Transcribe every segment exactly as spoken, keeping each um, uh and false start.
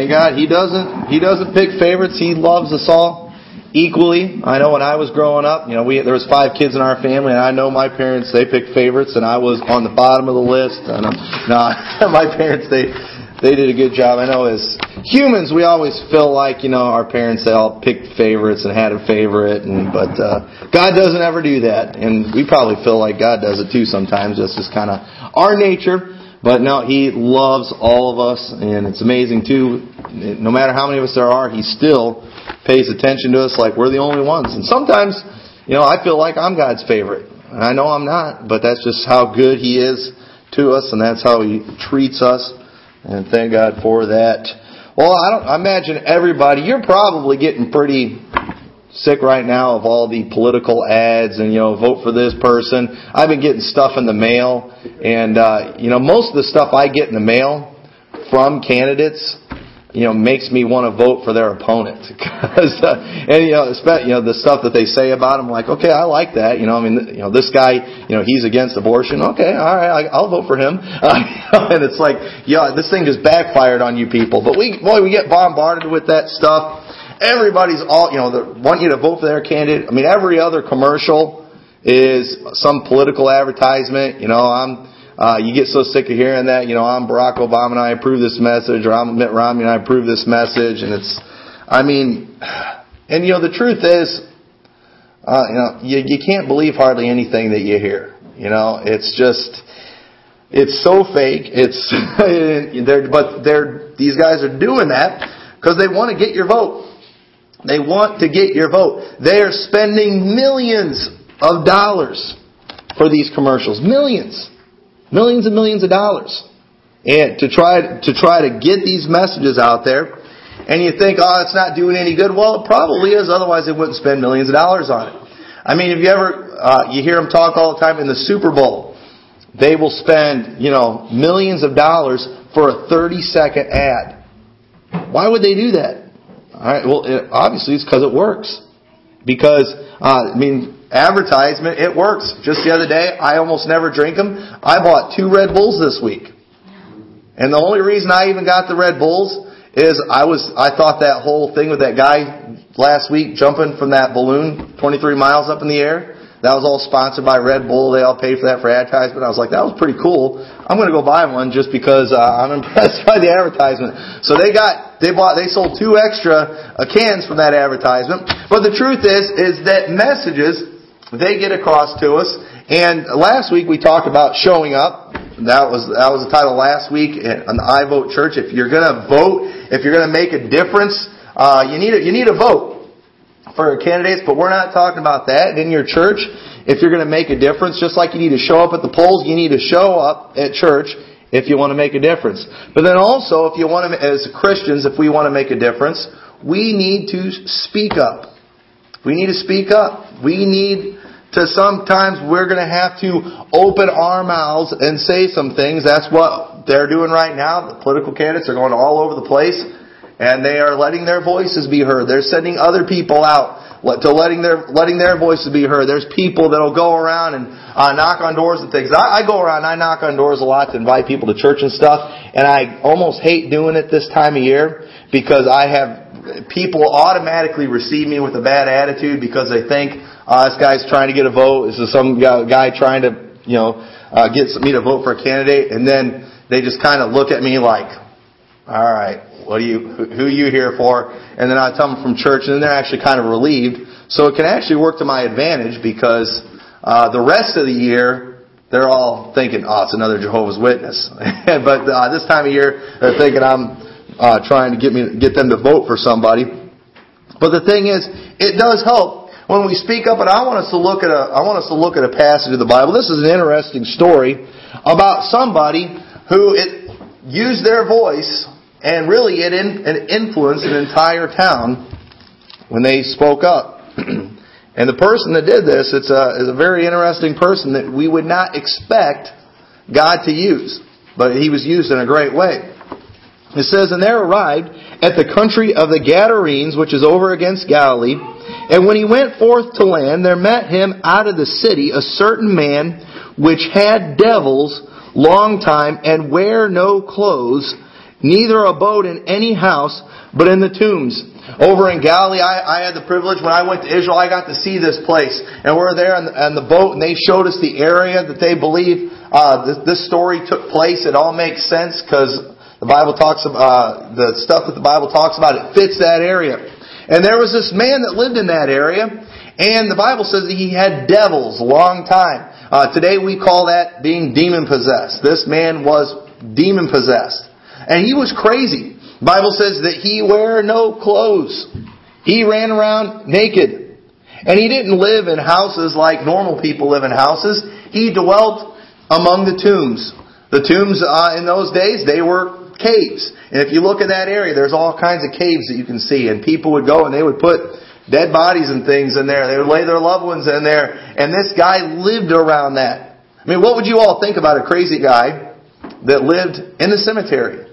And God, He doesn't He doesn't pick favorites. He loves us all equally. I know when I was growing up, you know, we there was five kids in our family, and I know my parents, they picked favorites, and I was on the bottom of the list. And I'm, nah, my parents, they they did a good job. I know as humans, we always feel like, you know, our parents, they all picked favorites and had a favorite, and but uh, God doesn't ever do that, and we probably feel like God does it too sometimes. That's just kind of our nature. But no, He loves all of us, and it's amazing too, no matter how many of us there are, He still pays attention to us like we're the only ones. And sometimes, you know, I feel like I'm God's favorite. And I know I'm not, but that's just how good He is to us, and that's how He treats us. And thank God for that. Well, I don't I imagine everybody, you're probably getting pretty sick right now of all the political ads and, you know, vote for this person. I've been getting stuff in the mail, and, uh, you know, most of the stuff I get in the mail from candidates, you know, makes me want to vote for their opponent. Because, uh, and, you know, you know, the stuff that they say about them, like, okay, I like that. You know, I mean, you know, this guy, you know, he's against abortion. Okay, all right, I'll vote for him. Uh, and it's like, yeah, this thing just backfired on you people. But we, boy, we get bombarded with that stuff. Everybody's all, you know, they want you to vote for their candidate. I mean, every other commercial is some political advertisement. You know, I'm, uh, you get so sick of hearing that, you know, I'm Barack Obama and I approve this message, or I'm Mitt Romney and I approve this message. And it's, I mean, and you know, the truth is, uh, you know, you, you can't believe hardly anything that you hear. You know, it's just, it's so fake. It's, they're, but they're, these guys are doing that because they want to get your vote. They want to get your vote. They are spending millions of dollars for these commercials. Millions. Millions and millions of dollars. And to try to try to get these messages out there. And you think, oh, it's not doing any good. Well, it probably is. Otherwise, they wouldn't spend millions of dollars on it. I mean, if you ever, uh, you hear them talk all the time in the Super Bowl. They will spend, you know, millions of dollars for a thirty-second ad. Why would they do that? All right. Well, it, obviously it's because it works. Because uh, I mean, advertisement, it works. Just the other day, I almost never drink them. I bought two Red Bulls this week, and the only reason I even got the Red Bulls is I was I thought that whole thing with that guy last week jumping from that balloon twenty-three miles up in the air, that was all sponsored by Red Bull. They all paid for that for advertisement. I was like, that was pretty cool. I'm going to go buy one just because uh, I'm impressed by the advertisement. So they got, they bought, they sold two extra uh, cans from that advertisement. But the truth is, is that messages, they get across to us. And last week we talked about showing up. That was, that was the title last week on the I Vote Church. If you're going to vote, if you're going to make a difference, uh, you need a, you need a vote for candidates, but we're not talking about that. In your church, if you're going to make a difference, just like you need to show up at the polls, you need to show up at church if you want to make a difference. But then also, if you want to, as Christians, if we want to make a difference, we need to speak up. We need to speak up. We need to, sometimes we're going to have to open our mouths and say some things. That's what they're doing right now. The political candidates are going all over the place. And they are letting their voices be heard. They're sending other people out to letting their letting their voices be heard. There's people that'll go around and uh, knock on doors and things. I, I go around, I knock on doors a lot to invite people to church and stuff. And I almost hate doing it this time of year because I have people automatically receive me with a bad attitude because they think uh, this guy's trying to get a vote. This is some guy trying to, you know, uh, get me to vote for a candidate. And then they just kind of look at me like, all right. What do you? Who are you here for? And then I tell them from church, and then they're actually kind of relieved. So it can actually work to my advantage because uh, the rest of the year they're all thinking, "Oh, it's another Jehovah's Witness." But uh, this time of year, they're thinking I'm uh, trying to get me get them to vote for somebody. But the thing is, it does help when we speak up. And I want us to look at a I want us to look at a passage of the Bible. This is an interesting story about somebody who it used their voice. And really, it influenced an entire town when they spoke up. And the person that did this, it's a, is a very interesting person that we would not expect God to use. But He was used in a great way. It says, "And there arrived at the country of the Gadarenes, which is over against Galilee. And when he went forth to land, there met him out of the city a certain man which had devils long time and wear no clothes, neither abode in any house, but in the tombs. Over in Galilee, I, I had the privilege, when I went to Israel, I got to see this place. And we're there on the, on the boat, and they showed us the area that they believe uh, this, this story took place. It all makes sense, because the Bible talks about, uh, the stuff that the Bible talks about, it fits that area. And there was this man that lived in that area, and the Bible says that he had devils a long time. Uh, today we call that being demon-possessed. This man was demon-possessed. And he was crazy. The Bible says that he wore no clothes. He ran around naked. And he didn't live in houses like normal people live in houses. He dwelt among the tombs. The tombs uh, in those days, they were caves. And if you look at that area, there's all kinds of caves that you can see. And people would go and they would put dead bodies and things in there. They would lay their loved ones in there. And this guy lived around that. I mean, what would you all think about a crazy guy that lived in the cemetery?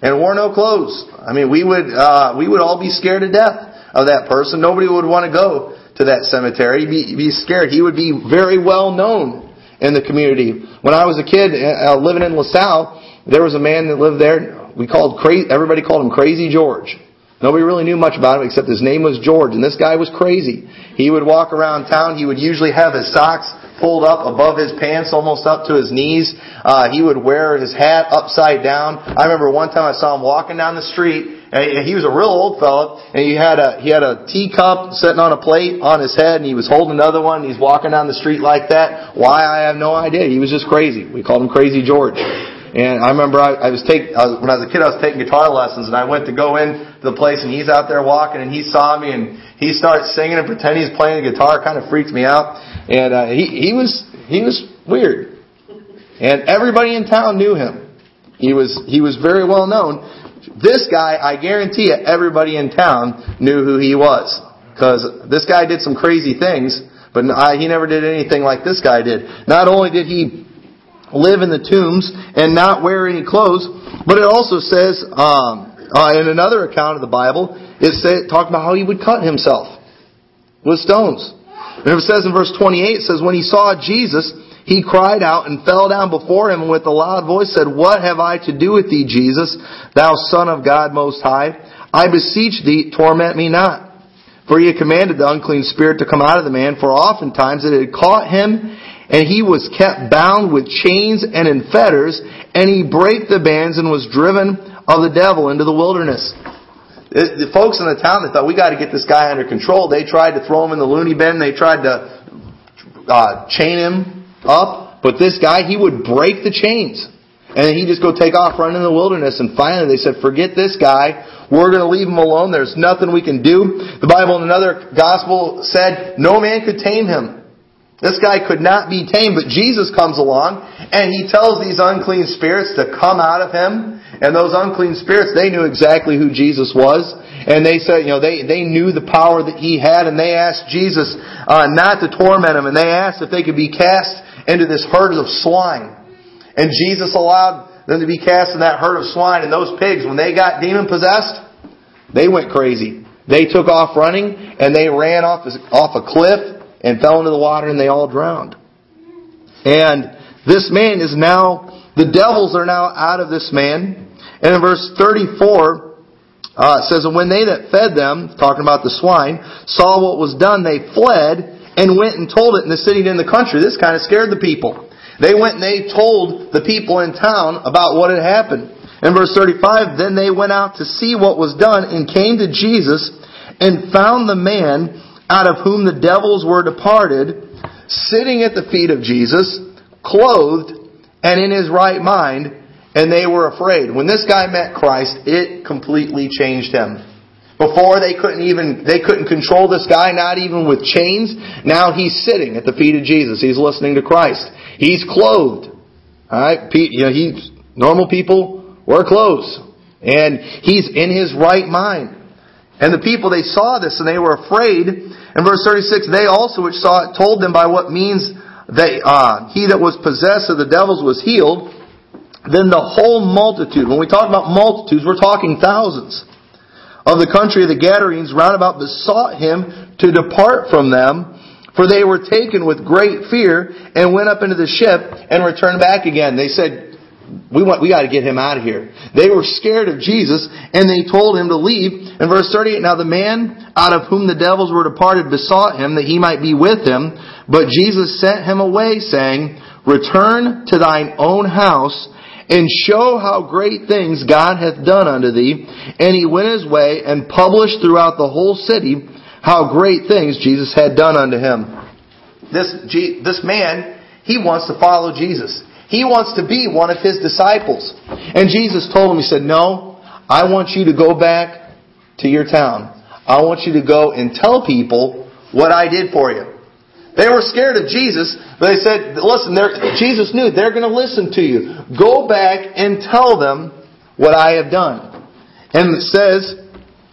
And wore no clothes. I mean, we would uh, we would all be scared to death of that person. Nobody would want to go to that cemetery. He'd be, he'd be scared. He would be very well known in the community. When I was a kid uh, living in LaSalle, there was a man that lived there. We called crazy. Everybody called him Crazy George. Nobody really knew much about him except his name was George, and this guy was crazy. He would walk around town. He would usually have his socks pulled up above his pants, almost up to his knees. Uh, he would wear his hat upside down. I remember one time I saw him walking down the street, and he was a real old fella, and he had a he had a teacup sitting on a plate on his head, and he was holding another one, and he's walking down the street like that. Why, I have no idea. He was just crazy. We called him Crazy George. And I remember I, I was take I was, when I was a kid, I was taking guitar lessons, and I went to go into the place, and he's out there walking, and he saw me, and he starts singing and pretending he's playing the guitar. It kind of freaked me out, and uh, he he was he was weird, and everybody in town knew him. He was he was very well known. This guy, I guarantee you, everybody in town knew who he was, because this guy did some crazy things, but I, he never did anything like this guy did. Not only did he live in the tombs and not wear any clothes, but it also says um, uh, in another account of the Bible, it said, talking about how he would cut himself with stones. And it says in verse twenty-eight, it says, when he saw Jesus, he cried out and fell down before him, and with a loud voice said, "What have I to do with thee, Jesus, thou Son of God Most High? I beseech thee, torment me not." For he had commanded the unclean spirit to come out of the man, for oftentimes it had caught him, and he was kept bound with chains and in fetters, and he brake the bands and was driven of the devil into the wilderness. The folks in the town, they thought, we got to get this guy under control. They tried to throw him in the loony bin. They tried to uh, chain him up. But this guy, he would break the chains. And then he'd just go take off running in the wilderness. And finally they said, forget this guy. We're going to leave him alone. There's nothing we can do. The Bible in another gospel said, no man could tame him. This guy could not be tamed, but Jesus comes along and he tells these unclean spirits to come out of him. And those unclean spirits, they knew exactly who Jesus was. And they said, you know, they, they knew the power that he had, and they asked Jesus uh, not to torment him. And they asked if they could be cast into this herd of swine. And Jesus allowed them to be cast in that herd of swine. And those pigs, when they got demon possessed, they went crazy. They took off running and they ran off off a cliff. And fell into the water, and they all drowned. And this man is now, the devils are now out of this man. And in verse thirty-four, uh, it says, and when they that fed them, talking about the swine, saw what was done, they fled and went and told it in the city and in the country. This kind of scared the people. They went and they told the people in town about what had happened. In verse thirty-five, then they went out to see what was done, and came to Jesus, and found the man out of whom the devils were departed, sitting at the feet of Jesus, clothed and in his right mind, and they were afraid. When this guy met Christ, it completely changed him. Before, they couldn't even they couldn't control this guy, not even with chains. Now he's sitting at the feet of Jesus. He's listening to Christ. He's clothed. All right, you know, he normal people wear clothes, and he's in his right mind. And the people, they saw this, and they were afraid. In verse thirty-six, they also which saw it told them by what means they uh, he that was possessed of the devils was healed. Then the whole multitude, when we talk about multitudes, we're talking thousands, of the country of the Gadarenes round about besought him to depart from them, for they were taken with great fear, and went up into the ship, and returned back again. They said, We want, we got to get him out of here. They were scared of Jesus, and they told him to leave. In verse thirty-eight, now the man out of whom the devils were departed besought him that he might be with him. But Jesus sent him away, saying, return to thine own house, and show how great things God hath done unto thee. And he went his way, and published throughout the whole city how great things Jesus had done unto him. This, this man, he wants to follow Jesus. He wants to be one of His disciples. And Jesus told him, He said, no, I want you to go back to your town. I want you to go and tell people what I did for you. They were scared of Jesus, but they said, listen, Jesus knew they're going to listen to you. Go back and tell them what I have done. And it says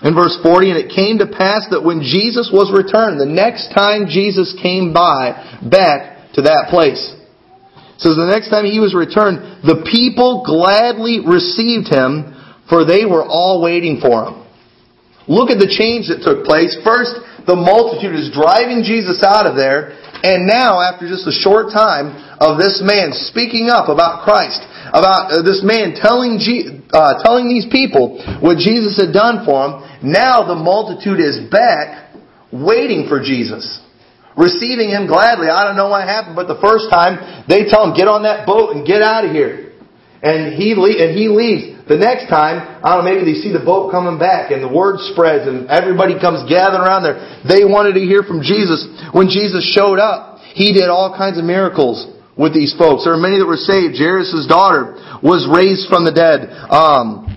in verse forty, and it came to pass that when Jesus was returned, the next time Jesus came by back to that place, so the next time he was returned, the people gladly received him, for they were all waiting for him. Look at the change that took place. First, the multitude is driving Jesus out of there, and now, after just a short time of this man speaking up about Christ, about this man telling uh, telling these people what Jesus had done for him, now the multitude is back waiting for Jesus. Receiving him gladly. I don't know what happened, but the first time they tell him, get on that boat and get out of here. And he le- and he leaves. The next time, I don't know, maybe they see the boat coming back and the word spreads and everybody comes gathering around there. They wanted to hear from Jesus. When Jesus showed up, He did all kinds of miracles with these folks. There were many that were saved. Jairus' daughter was raised from the dead. Um...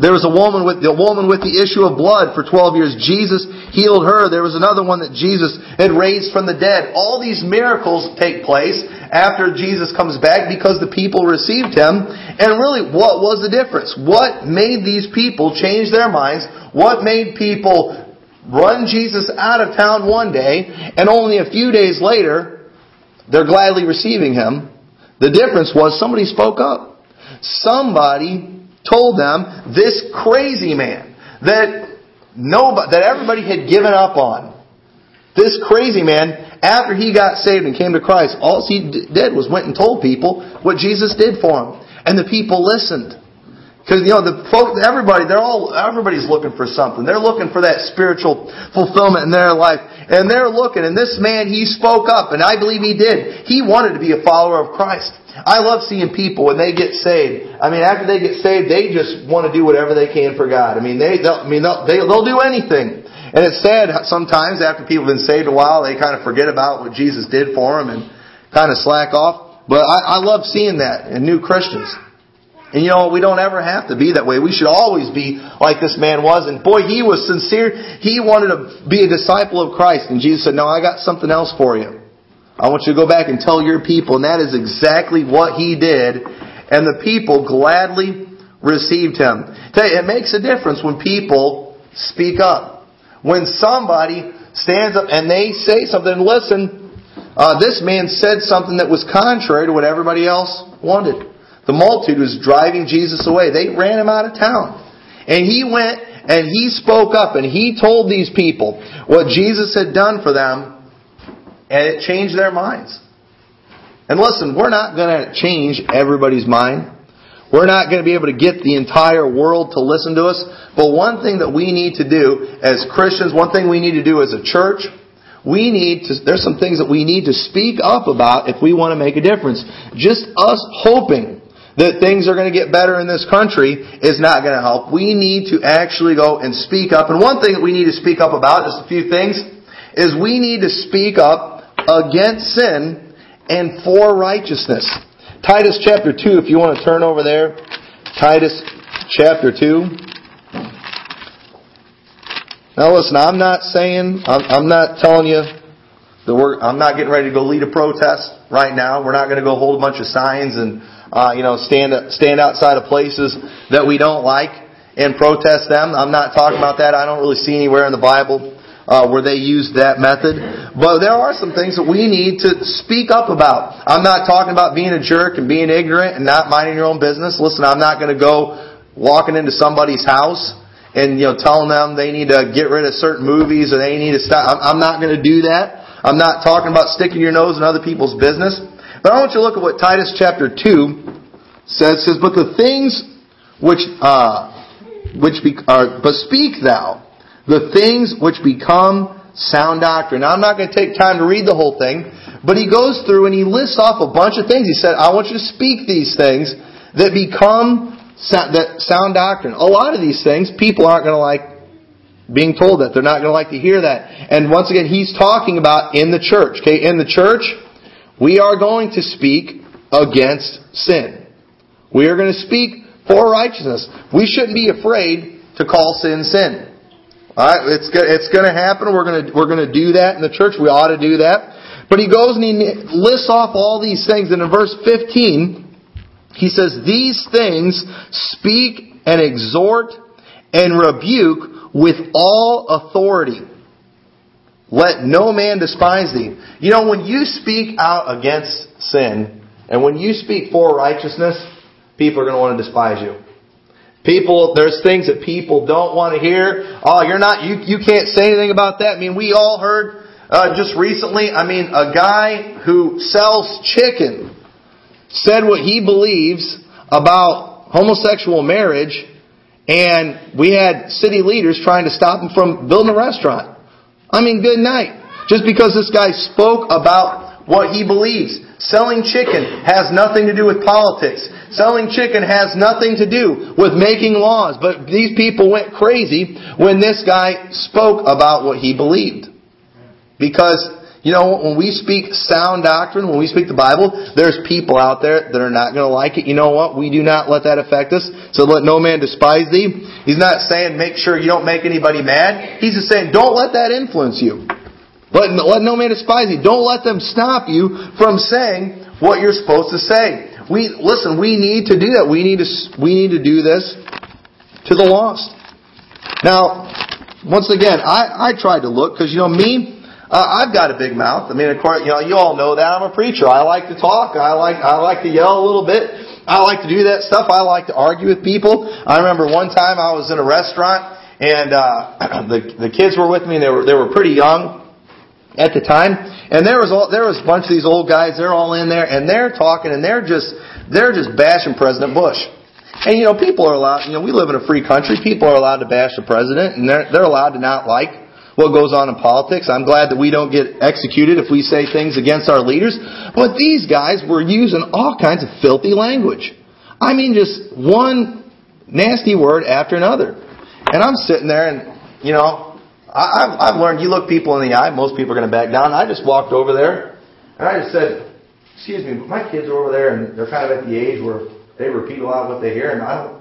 There was a woman with the woman with the issue of blood for twelve years. Jesus healed her. There was another one that Jesus had raised from the dead. All these miracles take place after Jesus comes back because the people received Him. And really, what was the difference? What made these people change their minds? What made people run Jesus out of town one day and only a few days later, they're gladly receiving Him? The difference was somebody spoke up. Somebody told them this crazy man that nobody, that everybody had given up on. This crazy man, after he got saved and came to Christ, all he did was went and told people what Jesus did for him, and the people listened. Because you know the folk, everybody, they're all everybody's looking for something. They're looking for that spiritual fulfillment in their life, and they're looking. And this man, he spoke up, and I believe he did. He wanted to be a follower of Christ. I love seeing people when they get saved. I mean, after they get saved, they just want to do whatever they can for God. I mean, they, they'll, I mean, they'll, they, they'll do anything. And it's sad sometimes after people have been saved a while, they kind of forget about what Jesus did for them and kind of slack off. But I, I love seeing that in new Christians. And you know, we don't ever have to be that way. We should always be like this man was. And boy, he was sincere. He wanted to be a disciple of Christ. And Jesus said, no, I got something else for you. I want you to go back and tell your people. And that is exactly what he did. And the people gladly received him. It makes a difference when people speak up. When somebody stands up and they say something, listen, uh, this man said something that was contrary to what everybody else wanted. The multitude was driving Jesus away. They ran him out of town. And he went and he spoke up and he told these people what Jesus had done for them. And it changed their minds. And listen, we're not going to change everybody's mind. We're not going to be able to get the entire world to listen to us. But one thing that we need to do as Christians, one thing we need to do as a church, we need to, there's some things that we need to speak up about if we want to make a difference. Just us hoping that things are going to get better in this country is not going to help. We need to actually go and speak up. And one thing that we need to speak up about, just a few things, is we need to speak up against sin and for righteousness. Titus chapter two, if you want to turn over there. Titus chapter two. Now listen, I'm not saying, I'm not telling you that we're, I'm not getting ready to go lead a protest right now. We're not going to go hold a bunch of signs and, uh, you know, stand, stand outside of places that we don't like and protest them. I'm not talking about that. I don't really see anywhere in the Bible Uh, where they used that method. But there are some things that we need to speak up about. I'm not talking about being a jerk and being ignorant and not minding your own business. Listen, I'm not going to go walking into somebody's house and you know telling them they need to get rid of certain movies or they need to stop. I'm, I'm not going to do that. I'm not talking about sticking your nose in other people's business. But I want you to look at what Titus chapter two says, says, but the things which uh, which be, uh, but speak thou, the things which become sound doctrine. Now, I'm not going to take time to read the whole thing, but he goes through and he lists off a bunch of things. He said, I want you to speak these things that become that sound doctrine. A lot of these things, people aren't going to like being told that. They're not going to like to hear that. And once again, he's talking about in the church. Okay, in the church, we are going to speak against sin. We are going to speak for righteousness. We shouldn't be afraid to call sin sin. All right, it's it's going to happen. We're going to we're going to do that in the church. We ought to do that. But he goes and he lists off all these things, and in verse fifteen, he says, "These things speak and exhort and rebuke with all authority. Let no man despise thee." You know, when you speak out against sin, and when you speak for righteousness, people are going to want to despise you. People, there's things that people don't want to hear. Oh, you're not, you you can't say anything about that. I mean, we all heard uh, just recently, I mean, a guy who sells chicken said what he believes about homosexual marriage, and we had city leaders trying to stop him from building a restaurant. I mean, good night. Just because this guy spoke about what he believes. Selling chicken has nothing to do with politics. Selling chicken has nothing to do with making laws. But these people went crazy when this guy spoke about what he believed. Because, you know, when we speak sound doctrine, when we speak the Bible, there's people out there that are not going to like it. You know what? We do not let that affect us. So let no man despise thee. He's not saying make sure you don't make anybody mad. He's just saying don't let that influence you. Let, let no man despise thee. Don't let them stop you from saying what you're supposed to say. We listen, we need to do that. We need to we need to do this to the lost. Now, once again, I, I tried to look because, you know, me... Uh, I've got a big mouth. I mean, of course, you know, you all know that I'm a preacher. I like to talk. I like I like to yell a little bit. I like to do that stuff. I like to argue with people. I remember one time I was in a restaurant and uh, the the kids were with me. And they were they were pretty young at the time, and there was all, there was a bunch of these old guys. They're all in there and they're talking and they're just they're just bashing President Bush. And you know, people are allowed. You know, we live in a free country. People are allowed to bash the president, and they're they're allowed to not like what goes on in politics. I'm glad that we don't get executed if we say things against our leaders. But these guys were using all kinds of filthy language. I mean, just one nasty word after another. And I'm sitting there and, you know, I, I've, I've learned you look people in the eye, most people are going to back down. I just walked over there and I just said, excuse me, but my kids are over there and they're kind of at the age where they repeat a lot of what they hear, and I don't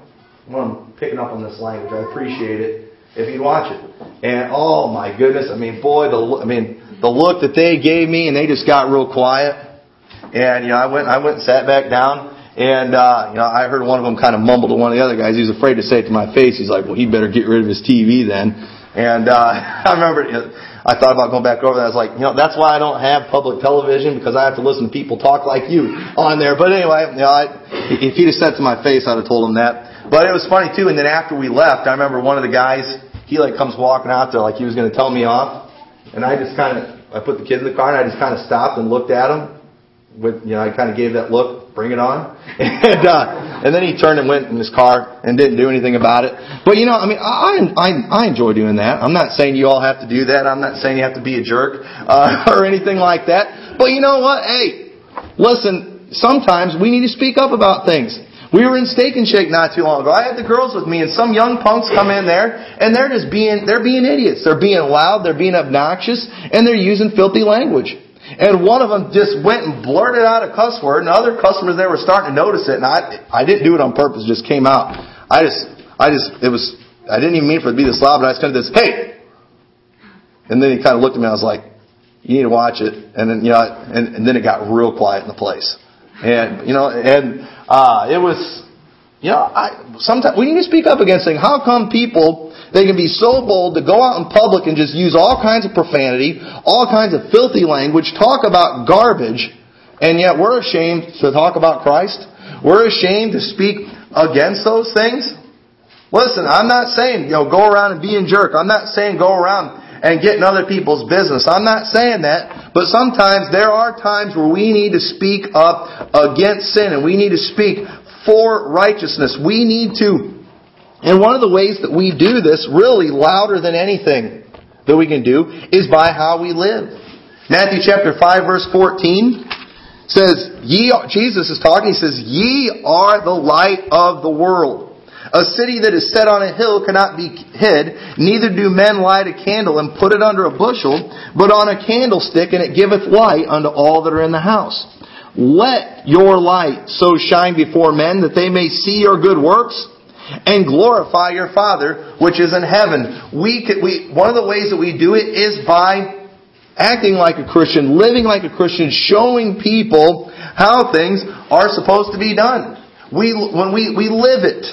want them picking up on this language. I appreciate it if you'd watch it. And oh my goodness, I mean, boy, the I mean the look that they gave me, and they just got real quiet. And you know, I went I went and sat back down, and uh, you know, I heard one of them kind of mumble to one of the other guys. He was afraid to say it to my face. He's like, "Well, he better get rid of his T V then." And uh, I remember, you know, I thought about going back over there. I was like, you know, that's why I don't have public television, because I have to listen to people talk like you on there. But anyway, you know, I, if he'd have said it to my face, I'd have told him that. But it was funny too, and then after we left, I remember one of the guys, he like comes walking out there like he was going to tell me off. And I just kind of, I put the kid in the car and I just kind of stopped and looked at him. With, you know, I kind of gave that look, bring it on. And uh, and then he turned and went in his car and didn't do anything about it. But you know, I mean, I, I, I enjoy doing that. I'm not saying you all have to do that. I'm not saying you have to be a jerk uh, or anything like that. But you know what? Hey, listen, sometimes we need to speak up about things. We were in Steak and Shake not too long ago. I had the girls with me, and some young punks come in there, and they're just being, they're being idiots. They're being loud, they're being obnoxious, and they're using filthy language. And one of them just went and blurted out a cuss word, and other customers there were starting to notice it, and I, I didn't do it on purpose, it just came out. I just, I just, it was, I didn't even mean for it to be this loud, but I just kind of did this, hey! And then he kind of looked at me, and I was like, you need to watch it. And then, you know, and, and then it got real quiet in the place. And, you know, and, uh, it was, you know, I, sometimes we need to speak up against things. How come people, they can be so bold to go out in public and just use all kinds of profanity, all kinds of filthy language, talk about garbage, and yet we're ashamed to talk about Christ? We're ashamed to speak against those things? Listen, I'm not saying, you know, go around and be a jerk. I'm not saying go around and get in other people's business. I'm not saying that, but sometimes there are times where we need to speak up against sin, and we need to speak for righteousness. We need to, and one of the ways that we do this, really louder than anything that we can do, is by how we live. Matthew chapter five, verse fourteen says, "Ye," Jesus is talking, He says, "Ye are the light of the world. A city that is set on a hill cannot be hid, neither do men light a candle and put it under a bushel, but on a candlestick, and it giveth light unto all that are in the house. Let your light so shine before men that they may see your good works and glorify your Father which is in heaven." We, could, we one of the ways that we do it is by acting like a Christian, living like a Christian, showing people how things are supposed to be done. We when we, we live it.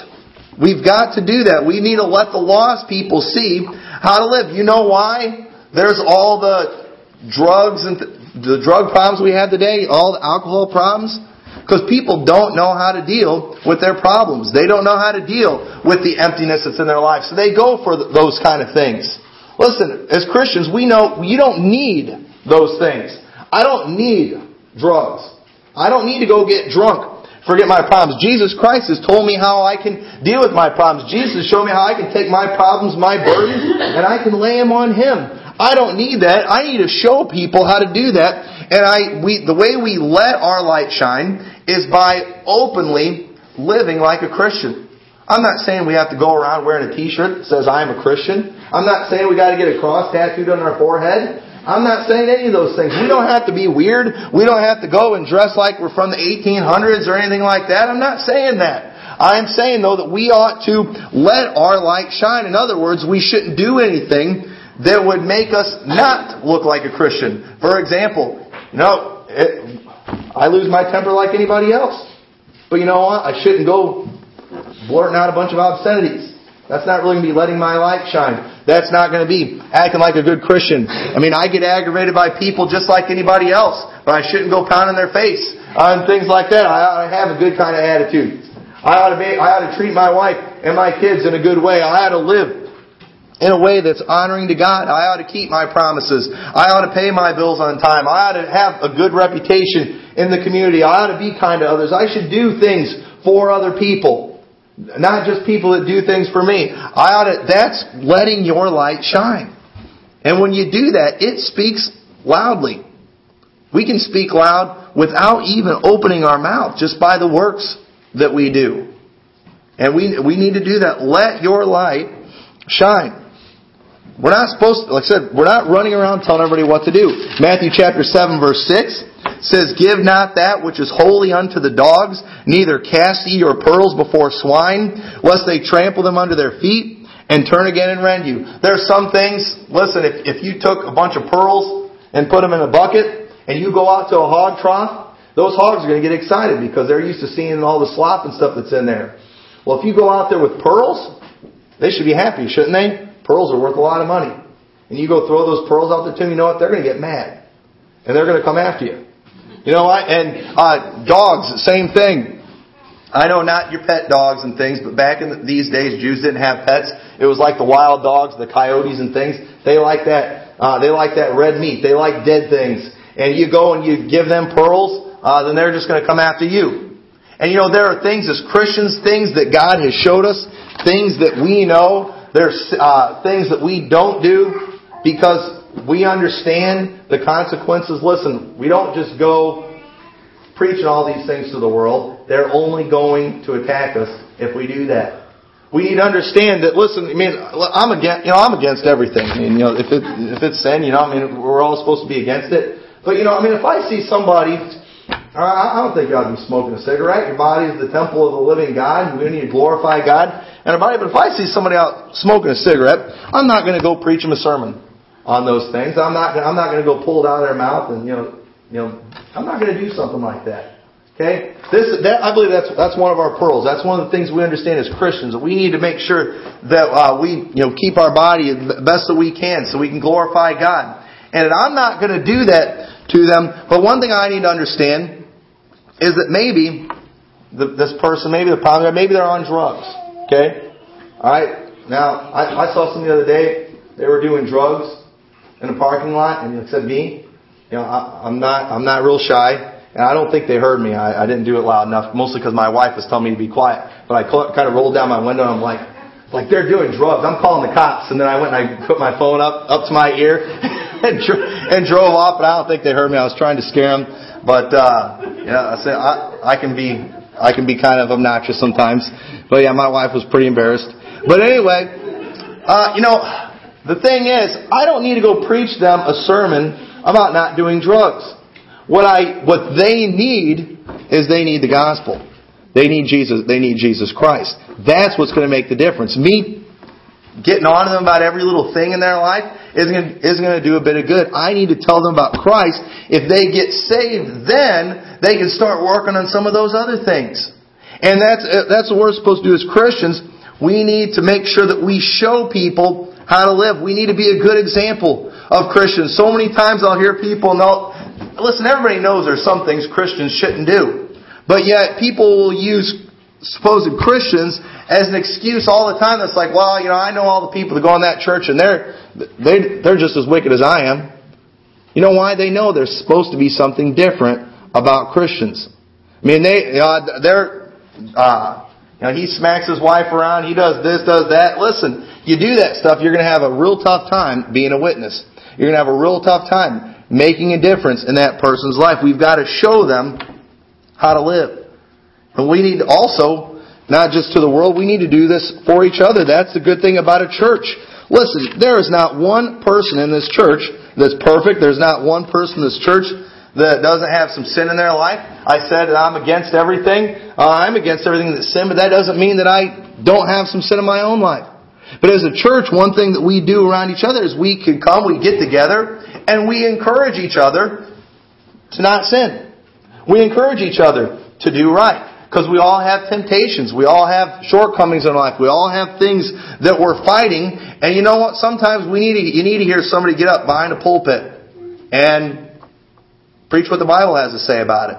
We've got to do that. We need to let the lost people see how to live. You know why? There's all the drugs and th- the drug problems we have today, all the alcohol problems. Because people don't know how to deal with their problems. They don't know how to deal with the emptiness that's in their life. So they go for th- those kind of things. Listen, as Christians, we know you don't need those things. I don't need drugs. I don't need to go get drunk. Forget my problems. Jesus Christ has told me how I can deal with my problems. Jesus showed me how I can take my problems, my burdens, and I can lay them on Him. I don't need that. I need to show people how to do that. And I, we, the way we let our light shine is by openly living like a Christian. I'm not saying we have to go around wearing a t-shirt that says I'm a Christian. I'm not saying we got to get a cross tattooed on our forehead. I'm not saying any of those things. We don't have to be weird. We don't have to go and dress like we're from the eighteen hundreds or anything like that. I'm not saying that. I'm saying, though, that we ought to let our light shine. In other words, we shouldn't do anything that would make us not look like a Christian. For example, you know, it, I lose my temper like anybody else. But you know what? I shouldn't go blurting out a bunch of obscenities. That's not really going to be letting my light shine. That's not going to be acting like a good Christian. I mean, I get aggravated by people just like anybody else, but I shouldn't go pounding their face on things like that. I ought to have a good kind of attitude. I ought to be, I ought to treat my wife and my kids in a good way. I ought to live in a way that's honoring to God. I ought to keep my promises. I ought to pay my bills on time. I ought to have a good reputation in the community. I ought to be kind to others. I should do things for other people. Not just people that do things for me. I ought to, that's letting your light shine. And when you do that, it speaks loudly. We can speak loud without even opening our mouth, just by the works that we do. And we we need to do that. Let your light shine. We're not supposed to, like I said, we're not running around telling everybody what to do. Matthew chapter seven, verse six says, "Give not that which is holy unto the dogs, neither cast ye your pearls before swine, lest they trample them under their feet, and turn again and rend you." There are some things, listen, if, if you took a bunch of pearls and put them in a bucket, and you go out to a hog trough, those hogs are going to get excited because they're used to seeing all the slop and stuff that's in there. Well, if you go out there with pearls, they should be happy, shouldn't they? Pearls are worth a lot of money. And you go throw those pearls out there to them, you know what? They're going to get mad. And they're going to come after you. You know what? And uh, dogs, same thing. I know not your pet dogs and things, but back in the, these days, Jews didn't have pets. It was like the wild dogs, the coyotes and things. They like that uh, They like that red meat. They like dead things. And you go and you give them pearls, uh, then they're just going to come after you. And you know, there are things as Christians, things that God has showed us, things that we know. There's uh, things that we don't do because we understand the consequences. Listen, we don't just go preaching all these things to the world. They're only going to attack us if we do that. We need to understand that. Listen, I mean, I'm against, you know, I'm against everything. I mean, you know, if it, if it's sin, you know, I mean, we're all supposed to be against it. But you know, I mean, if I see somebody, I don't think you ought to be smoking a cigarette. Your body is the temple of the living God. We need to glorify God. And but if I see somebody out smoking a cigarette, I'm not going to go preach them a sermon on those things. I'm not. I'm not going to go pull it out of their mouth, and you know, you know, I'm not going to do something like that. Okay, this that, I believe that's that's one of our pearls. That's one of the things we understand as Christians. We need to make sure that uh, we you know keep our body the best that we can, so we can glorify God. And I'm not going to do that to them. But one thing I need to understand is that maybe the, this person, maybe the problem, maybe they're on drugs. Okay? Alright? Now, I, I saw some the other day. They were doing drugs in a parking lot. And except me, you know, I, I'm not I'm not real shy. And I don't think they heard me. I, I didn't do it loud enough, mostly because my wife was telling me to be quiet. But I cl- kind of rolled down my window and I'm like, like they're doing drugs. I'm calling the cops. And then I went and I put my phone up, up to my ear and, dro- and drove off. But I don't think they heard me. I was trying to scare them. But uh, yeah, I said I, I can be I can be kind of obnoxious sometimes. But yeah, my wife was pretty embarrassed. But anyway, uh, you know, the thing is, I don't need to go preach them a sermon about not doing drugs. What I what they need is they need the gospel. They need Jesus. They need Jesus Christ. That's what's going to make the difference. Me getting on to them about every little thing in their life isn't going to, isn't going to do a bit of good. I need to tell them about Christ. If they get saved, then they can start working on some of those other things. And that's that's what we're supposed to do as Christians. We need to make sure that we show people how to live. We need to be a good example of Christians. So many times I'll hear people and they'll listen, everybody knows there's some things Christians shouldn't do. But yet people will use supposed Christians as an excuse all the time. That's like, well, you know, I know all the people that go in that church and they're they they're just as wicked as I am. You know why? They know there's supposed to be something different about Christians. I mean, they uh, they're uh, you know, he smacks his wife around. He does this, does that. Listen, you do that stuff, you're going to have a real tough time being a witness. You're going to have a real tough time making a difference in that person's life. We've got to show them how to live. And we need also, not just to the world, we need to do this for each other. That's the good thing about a church. Listen, there is not one person in this church that's perfect. There's not one person in this church that doesn't have some sin in their life. I said that I'm against everything. Uh, I'm against everything that's sin, but that doesn't mean that I don't have some sin in my own life. But as a church, one thing that we do around each other is we can come, we get together, and we encourage each other to not sin. We encourage each other to do right. Because we all have temptations. We all have shortcomings in life. We all have things that we're fighting. And you know what? Sometimes we need to, you need to hear somebody get up behind a pulpit and preach what the Bible has to say about it.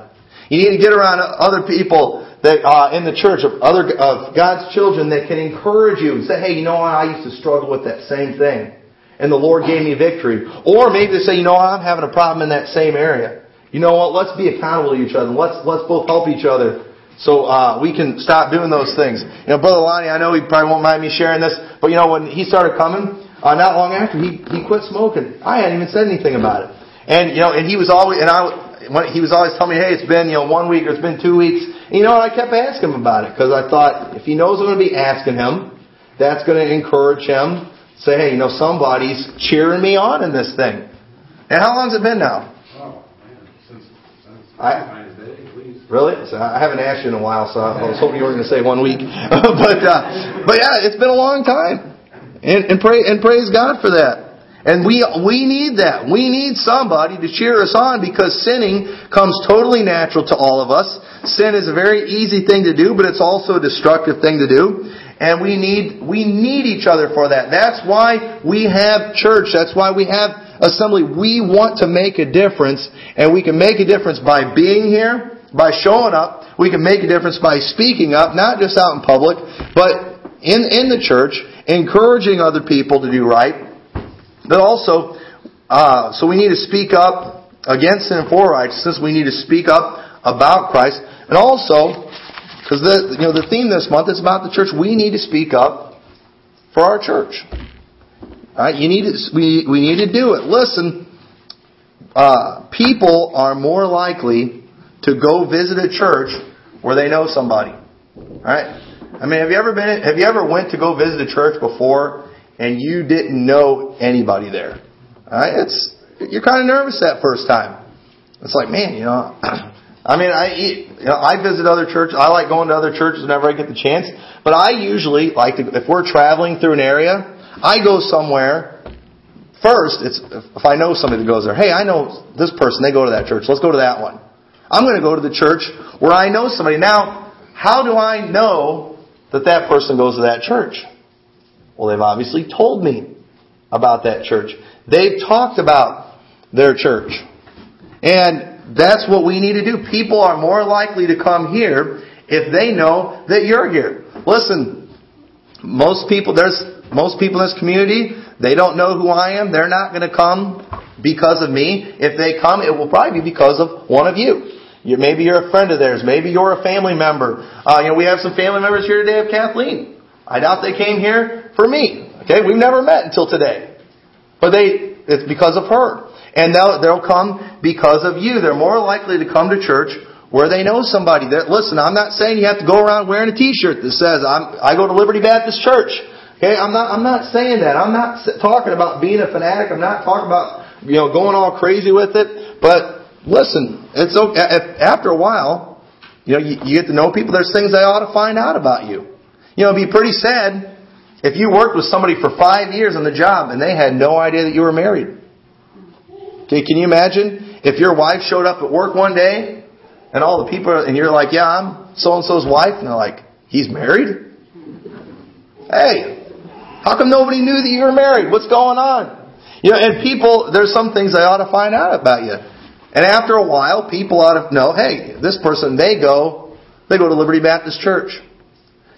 You need to get around other people that uh, in the church, of other of God's children that can encourage you and say, hey, you know what? I used to struggle with that same thing. And the Lord gave me victory. Or maybe they say, you know what? I'm having a problem in that same area. You know what? Let's be accountable to each other. Let's let's both help each other so uh, we can stop doing those things. You know, Brother Lonnie, I know he probably won't mind me sharing this, but you know, when he started coming, uh, not long after, he, he quit smoking. I hadn't even said anything about it. And you know, and he was always, and I, when he was always telling me, hey, it's been, you know, one week or it's been two weeks. And you know, I kept asking him about it because I thought if he knows I'm going to be asking him, that's going to encourage him. Say, hey, you know, somebody's cheering me on in this thing. And how long's it been now? Oh, man. Since, since I, really? So I haven't asked you in a while, so I was hoping you were going to say one week. but uh, but yeah, it's been a long time. And and, pray, and praise God for that. And we we need that. We need somebody to cheer us on because sinning comes totally natural to all of us. Sin is a very easy thing to do, but it's also a destructive thing to do. And we need we need each other for that. That's why we have church. That's why we have assembly. We want to make a difference, and we can make a difference by being here. By showing up, we can make a difference by speaking up, not just out in public, but in, in the church, encouraging other people to do right. But also, uh, so we need to speak up against sin and for righteousness. We need to speak up about Christ. And also, because the, you know, the theme this month is about the church, we need to speak up for our church. All right, you need to, we, we need to do it. Listen, uh, people are more likely to go visit a church where they know somebody. Alright? I mean, have you ever been, have you ever went to go visit a church before and you didn't know anybody there? Alright? It's, you're kind of nervous that first time. It's like, man, you know, I mean, I, you know, I visit other churches. I like going to other churches whenever I get the chance. But I usually like to, if we're traveling through an area, I go somewhere. First, it's, if I know somebody that goes there, hey, I know this person, they go to that church, let's go to that one. I'm going to go to the church where I know somebody. Now, how do I know that that person goes to that church? Well, they've obviously told me about that church. They've talked about their church. And that's what we need to do. People are more likely to come here if they know that you're here. Listen, most people, there's most people in this community, they don't know who I am. They're not going to come because of me. If they come, it will probably be because of one of you. You, maybe you're a friend of theirs. Maybe you're a family member. Uh, you know, we have some family members here today of Kathleen. I doubt they came here for me. Okay, we've never met until today, but they it's because of her. And they'll, they'll come because of you. They're more likely to come to church where they know somebody. That, listen, I'm not saying you have to go around wearing a T-shirt that says I'm, I go to Liberty Baptist Church. Okay, I'm not. I'm not saying that. I'm not talking about being a fanatic. I'm not talking about you know going all crazy with it. But listen, it's okay. After a while, you know, you, you get to know people. There's things they ought to find out about you. You know, it'd be pretty sad if you worked with somebody for five years on the job and they had no idea that you were married. Okay, can you imagine if your wife showed up at work one day and all the people, and you're like, yeah, I'm so-and-so's wife. And they're like, he's married? Hey, how come nobody knew that you were married? What's going on? You know, and people, there's some things they ought to find out about you. And after a while, people ought to know, hey, this person, they go, they go to Liberty Baptist Church.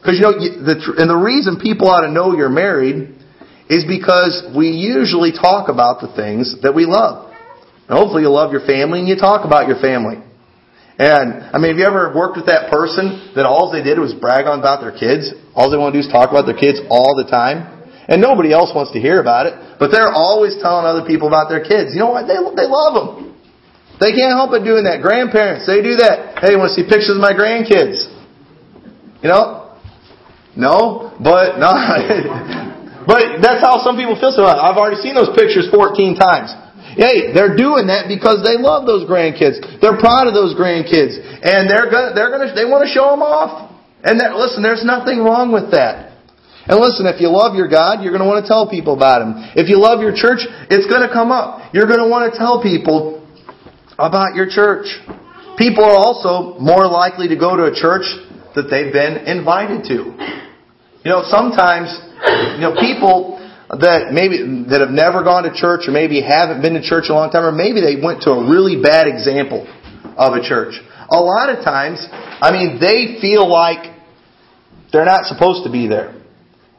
Because, you know, and the reason people ought to know you're married is because we usually talk about the things that we love. And hopefully you love your family and you talk about your family. And, I mean, have you ever worked with that person that all they did was brag on about their kids? All they want to do is talk about their kids all the time. And nobody else wants to hear about it. But they're always telling other people about their kids. You know what? They, they love them. They can't help but doing that. Grandparents, they do that. Hey, you want to see pictures of my grandkids? You know? No, but no. But that's how some people feel about it. I've already seen those pictures fourteen times. Hey, they're doing that because they love those grandkids. They're proud of those grandkids, and they're gonna, they're gonna, they want to show them off. And listen, there's nothing wrong with that. And listen, if you love your God, you're going to want to tell people about Him. If you love your church, it's going to come up. You're going to want to tell people about your church. People are also more likely to go to a church that they've been invited to. You know, sometimes, you know, people that maybe that have never gone to church, or maybe haven't been to church in a long time, or maybe they went to a really bad example of a church. A lot of times, I mean, they feel like they're not supposed to be there.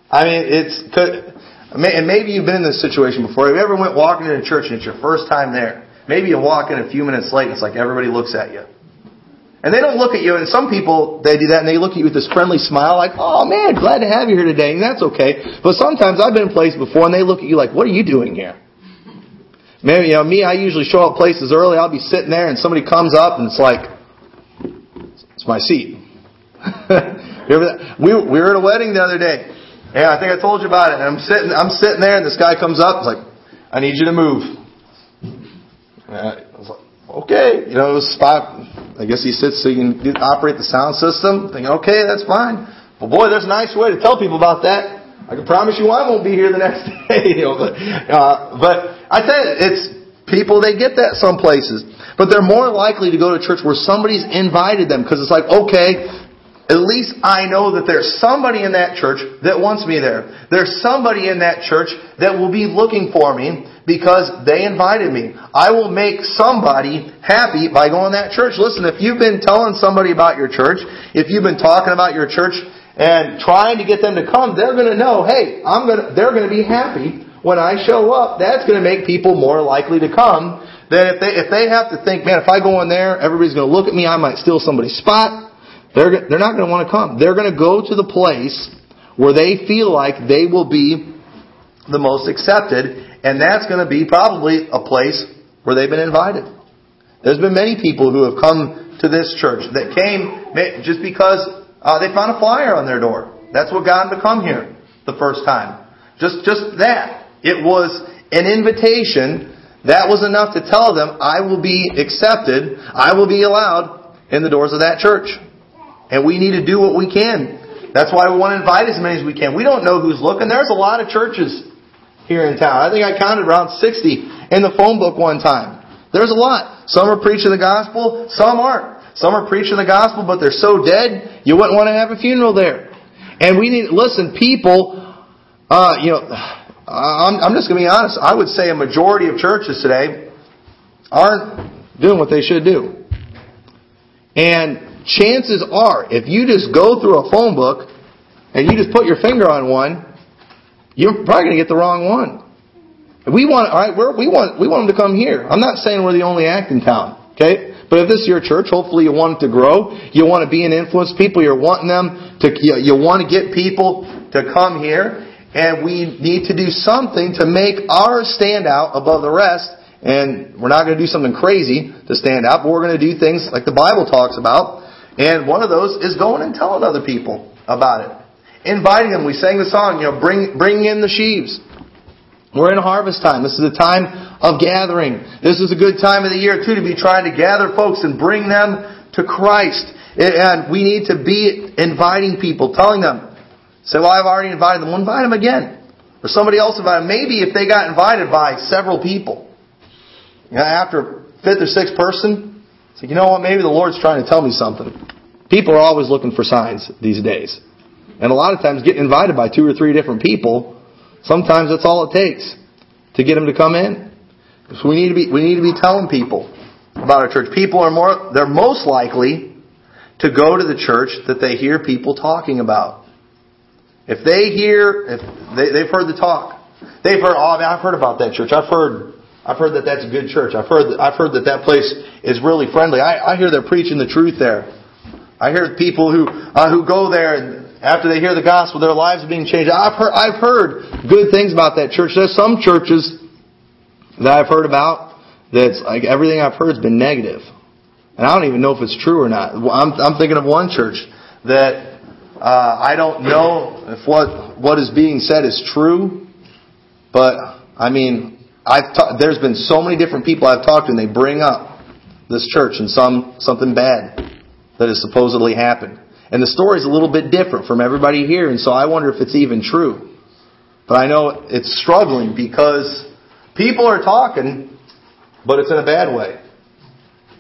I mean, it's could, and maybe you've been in this situation before. Have you ever went walking into a church and it's your first time there? Maybe you walk in a few minutes late and it's like everybody looks at you. And they don't look at you, and some people, they do that, and they look at you with this friendly smile, like, oh man, glad to have you here today, and that's okay. But sometimes I've been in places before, and they look at you like, what are you doing here? Maybe, you know, me, I usually show up places early, I'll be sitting there, and somebody comes up, and it's like, it's my seat. You ever that? We, we were at a wedding the other day, and I think I told you about it, and I'm sitting, I'm sitting there, and this guy comes up, and he's like, I need you to move. And I was like, okay, you know, it was spot. I guess he sits so you can operate the sound system. Thinking, okay, that's fine. Well, boy, there's a nice way to tell people about that. I can promise you I won't be here the next day. You know, but, uh, but I tell you, it's people, they get that some places. But they're more likely to go to church where somebody's invited them, because it's like, okay, at least I know that there's somebody in that church that wants me there. There's somebody in that church that will be looking for me, because they invited me. I will make somebody happy by going to that church. Listen, if you've been telling somebody about your church, if you've been talking about your church and trying to get them to come, they're going to know, hey, I'm going to, they're going to be happy when I show up. That's going to make people more likely to come than if they if they have to think, man, if I go in there, everybody's going to look at me, I might steal somebody's spot. They're they're not going to want to come. They're going to go to the place where they feel like they will be the most accepted. And that's going to be probably a place where they've been invited. There's been many people who have come to this church that came just because uh, they found a flyer on their door. That's what got them to come here the first time. Just, just that. It was an invitation that was enough to tell them, I will be accepted, I will be allowed in the doors of that church. And we need to do what we can. That's why we want to invite as many as we can. We don't know who's looking. There's a lot of churches here in town. I think I counted around sixty in the phone book one time. There's a lot. Some are preaching the gospel, some aren't. Some are preaching the gospel, but they're so dead, you wouldn't want to have a funeral there. And we need, listen, people, uh, you know, I'm, I'm just going to be honest, I would say a majority of churches today aren't doing what they should do. And chances are, if you just go through a phone book and you just put your finger on one, you're probably going to get the wrong one. We want, all right, we're, we want, we want them to come here. I'm not saying we're the only act in town, okay? But if this is your church, hopefully you want it to grow. You want to be and influence people. You're wanting them to, you want to get people to come here. And we need to do something to make ours stand out above the rest. And we're not going to do something crazy to stand out, but we're going to do things like the Bible talks about. And one of those is going and telling other people about it. Inviting them. We sang the song, you know, bring bring in the sheaves. We're in harvest time. This is a time of gathering. This is a good time of the year, too, to be trying to gather folks and bring them to Christ. And we need to be inviting people, telling them. Say, well, I've already invited them. Well, invite them again. Or somebody else invited them. Maybe if they got invited by several people. You know, after fifth or sixth person, it's like, you know what, maybe the Lord's trying to tell me something. People are always looking for signs these days. And a lot of times getting invited by two or three different people, sometimes that's all it takes to get them to come in. So we need to be we need to be telling people about our church. People are more they're most likely to go to the church that they hear people talking about. If they hear if they, they've heard the talk. They've heard, oh, man, I've heard about that church. I've heard I've heard that that's a good church. I've heard that, I've heard that that place is really friendly. I, I hear they're preaching the truth there. I hear people who uh, who go there and after they hear the gospel, their lives are being changed. I've heard, I've heard good things about that church. There's some churches that I've heard about that's like everything I've heard has been negative. And I don't even know if it's true or not. I'm, I'm thinking of one church that uh, I don't know if what what is being said is true. But, I mean, I've ta- there's been so many different people I've talked to and they bring up this church and some something bad that has supposedly happened. And the story's a little bit different from everybody here, and so I wonder if it's even true. But I know it's struggling because people are talking, but it's in a bad way.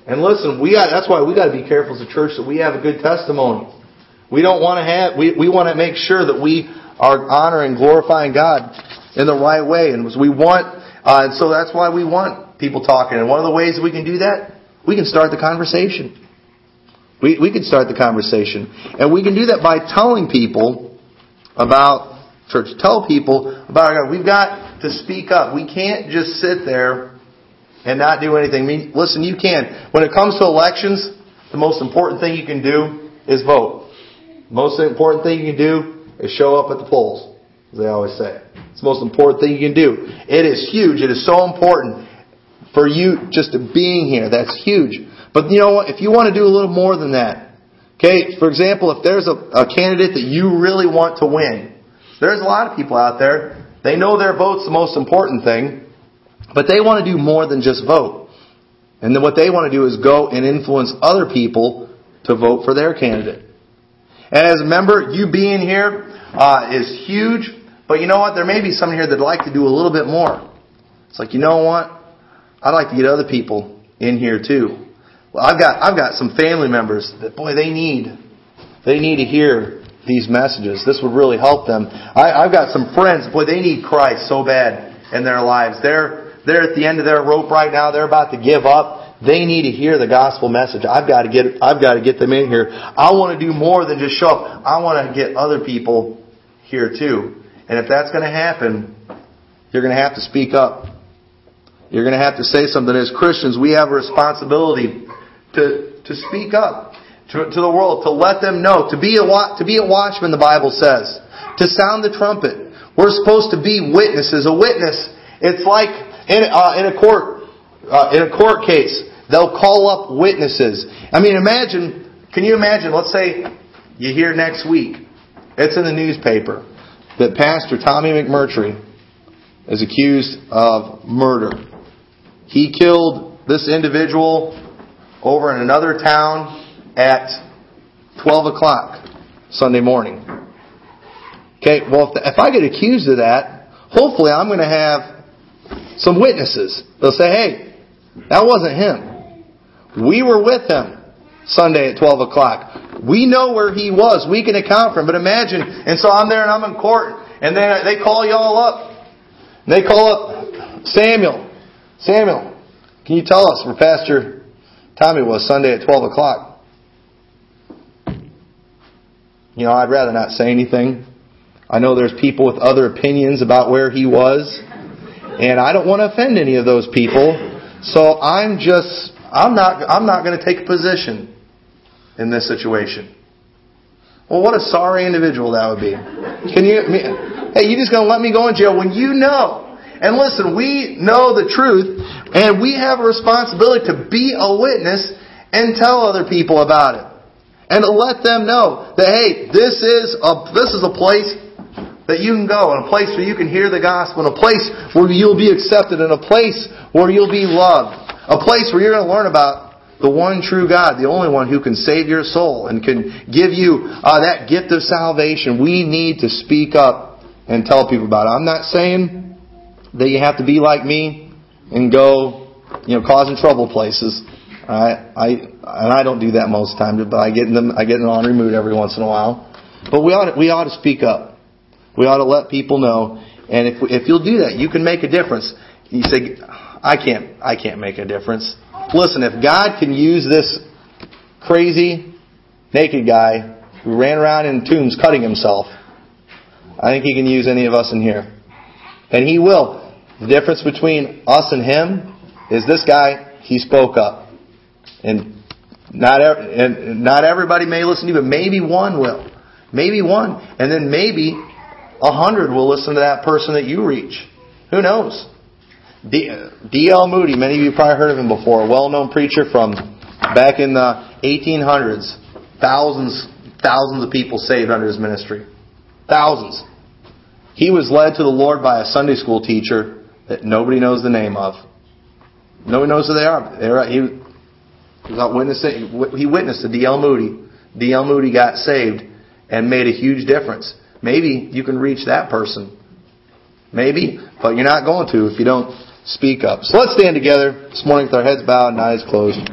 And listen, we got, that's why we got to be careful as a church that we have a good testimony. We don't want to have we, we want to make sure that we are honoring, glorifying God in the right way, and we want uh, and so that's why we want people talking. And one of the ways we can do that, we can start the conversation. We we can start the conversation. And we can do that by telling people about church. Tell people about our God. We've got to speak up. We can't just sit there and not do anything. I mean, listen, you can. When it comes to elections, the most important thing you can do is vote. The most important thing you can do is show up at the polls, as they always say. It's the most important thing you can do. It is huge. It is so important for you just being here. That's huge. But you know what? If you want to do a little more than that, okay, for example, if there's a, a candidate that you really want to win, there's a lot of people out there, they know their vote's the most important thing, but they want to do more than just vote. And then what they want to do is go and influence other people to vote for their candidate. And as a member, you being here uh, is huge, but you know what? There may be some here that'd like to do a little bit more. It's like, you know what? I'd like to get other people in here too. Well, I've got I've got some family members that, boy, they need they need to hear these messages. This would really help them. I, I've got some friends, boy, they need Christ so bad in their lives. They're they're at the end of their rope right now. They're about to give up. They need to hear the gospel message. I've got to get I've got to get them in here. I want to do more than just show up. I want to get other people here too. And if that's going to happen, you're going to have to speak up. You're going to have to say something. As Christians, we have a responsibility to to speak up to, to the world, to let them know, to be a to be a watchman, the Bible says, to sound the trumpet. We're supposed to be witnesses. A witness, it's like in uh, in a court uh, in a court case, they'll call up witnesses. I mean, imagine. Can you imagine? Let's say you hear next week, it's in the newspaper that Pastor Tommy McMurtry is accused of murder. He killed this individual over in another town at twelve o'clock Sunday morning. Okay, well, if, the, if I get accused of that, hopefully I'm going to have some witnesses. They'll say, hey, that wasn't him. We were with him Sunday at twelve o'clock. We know where he was. We can account for him. But imagine, and so I'm there and I'm in court, and then they call you all up. And they call up Samuel. Samuel, can you tell us where Pastor Tommy was Sunday at twelve o'clock. You know, I'd rather not say anything. I know there's people with other opinions about where he was. And I don't want to offend any of those people. So I'm just, I'm not, I'm not going to take a position in this situation. Well, what a sorry individual that would be. Can you? Hey, you just going to let me go in jail when you know? And listen, we know the truth, and we have a responsibility to be a witness and tell other people about it, and to let them know that, hey, this is a this is a place that you can go, and a place where you can hear the gospel, and a place where you'll be accepted, and a place where you'll be loved, a place where you're going to learn about the one true God, the only one who can save your soul and can give you uh, that gift of salvation. We need to speak up and tell people about it. I'm not saying that you have to be like me and go, you know, causing trouble places. I, I and I don't do that most times, but I get in them. I get in an ornery mood every once in a while. But we ought to, we ought to speak up. We ought to let people know. And if if you'll do that, you can make a difference. You say, I can't. I can't make a difference. Listen, if God can use this crazy, naked guy who ran around in tombs cutting himself, I think He can use any of us in here. And He will. The difference between us and Him is this guy, he spoke up. And not every, and not everybody may listen to you, but maybe one will. Maybe one. And then maybe a hundred will listen to that person that you reach. Who knows? D L Moody, many of you probably heard of him before, a well-known preacher from back in the eighteen hundreds. Thousands, thousands of people saved under his ministry. Thousands. He was led to the Lord by a Sunday school teacher that nobody knows the name of. Nobody knows who they are. They were, he, was out witnessing, he witnessed to D L Moody. D L Moody got saved and made a huge difference. Maybe you can reach that person. Maybe, but you're not going to if you don't speak up. So let's stand together this morning with our heads bowed and eyes closed.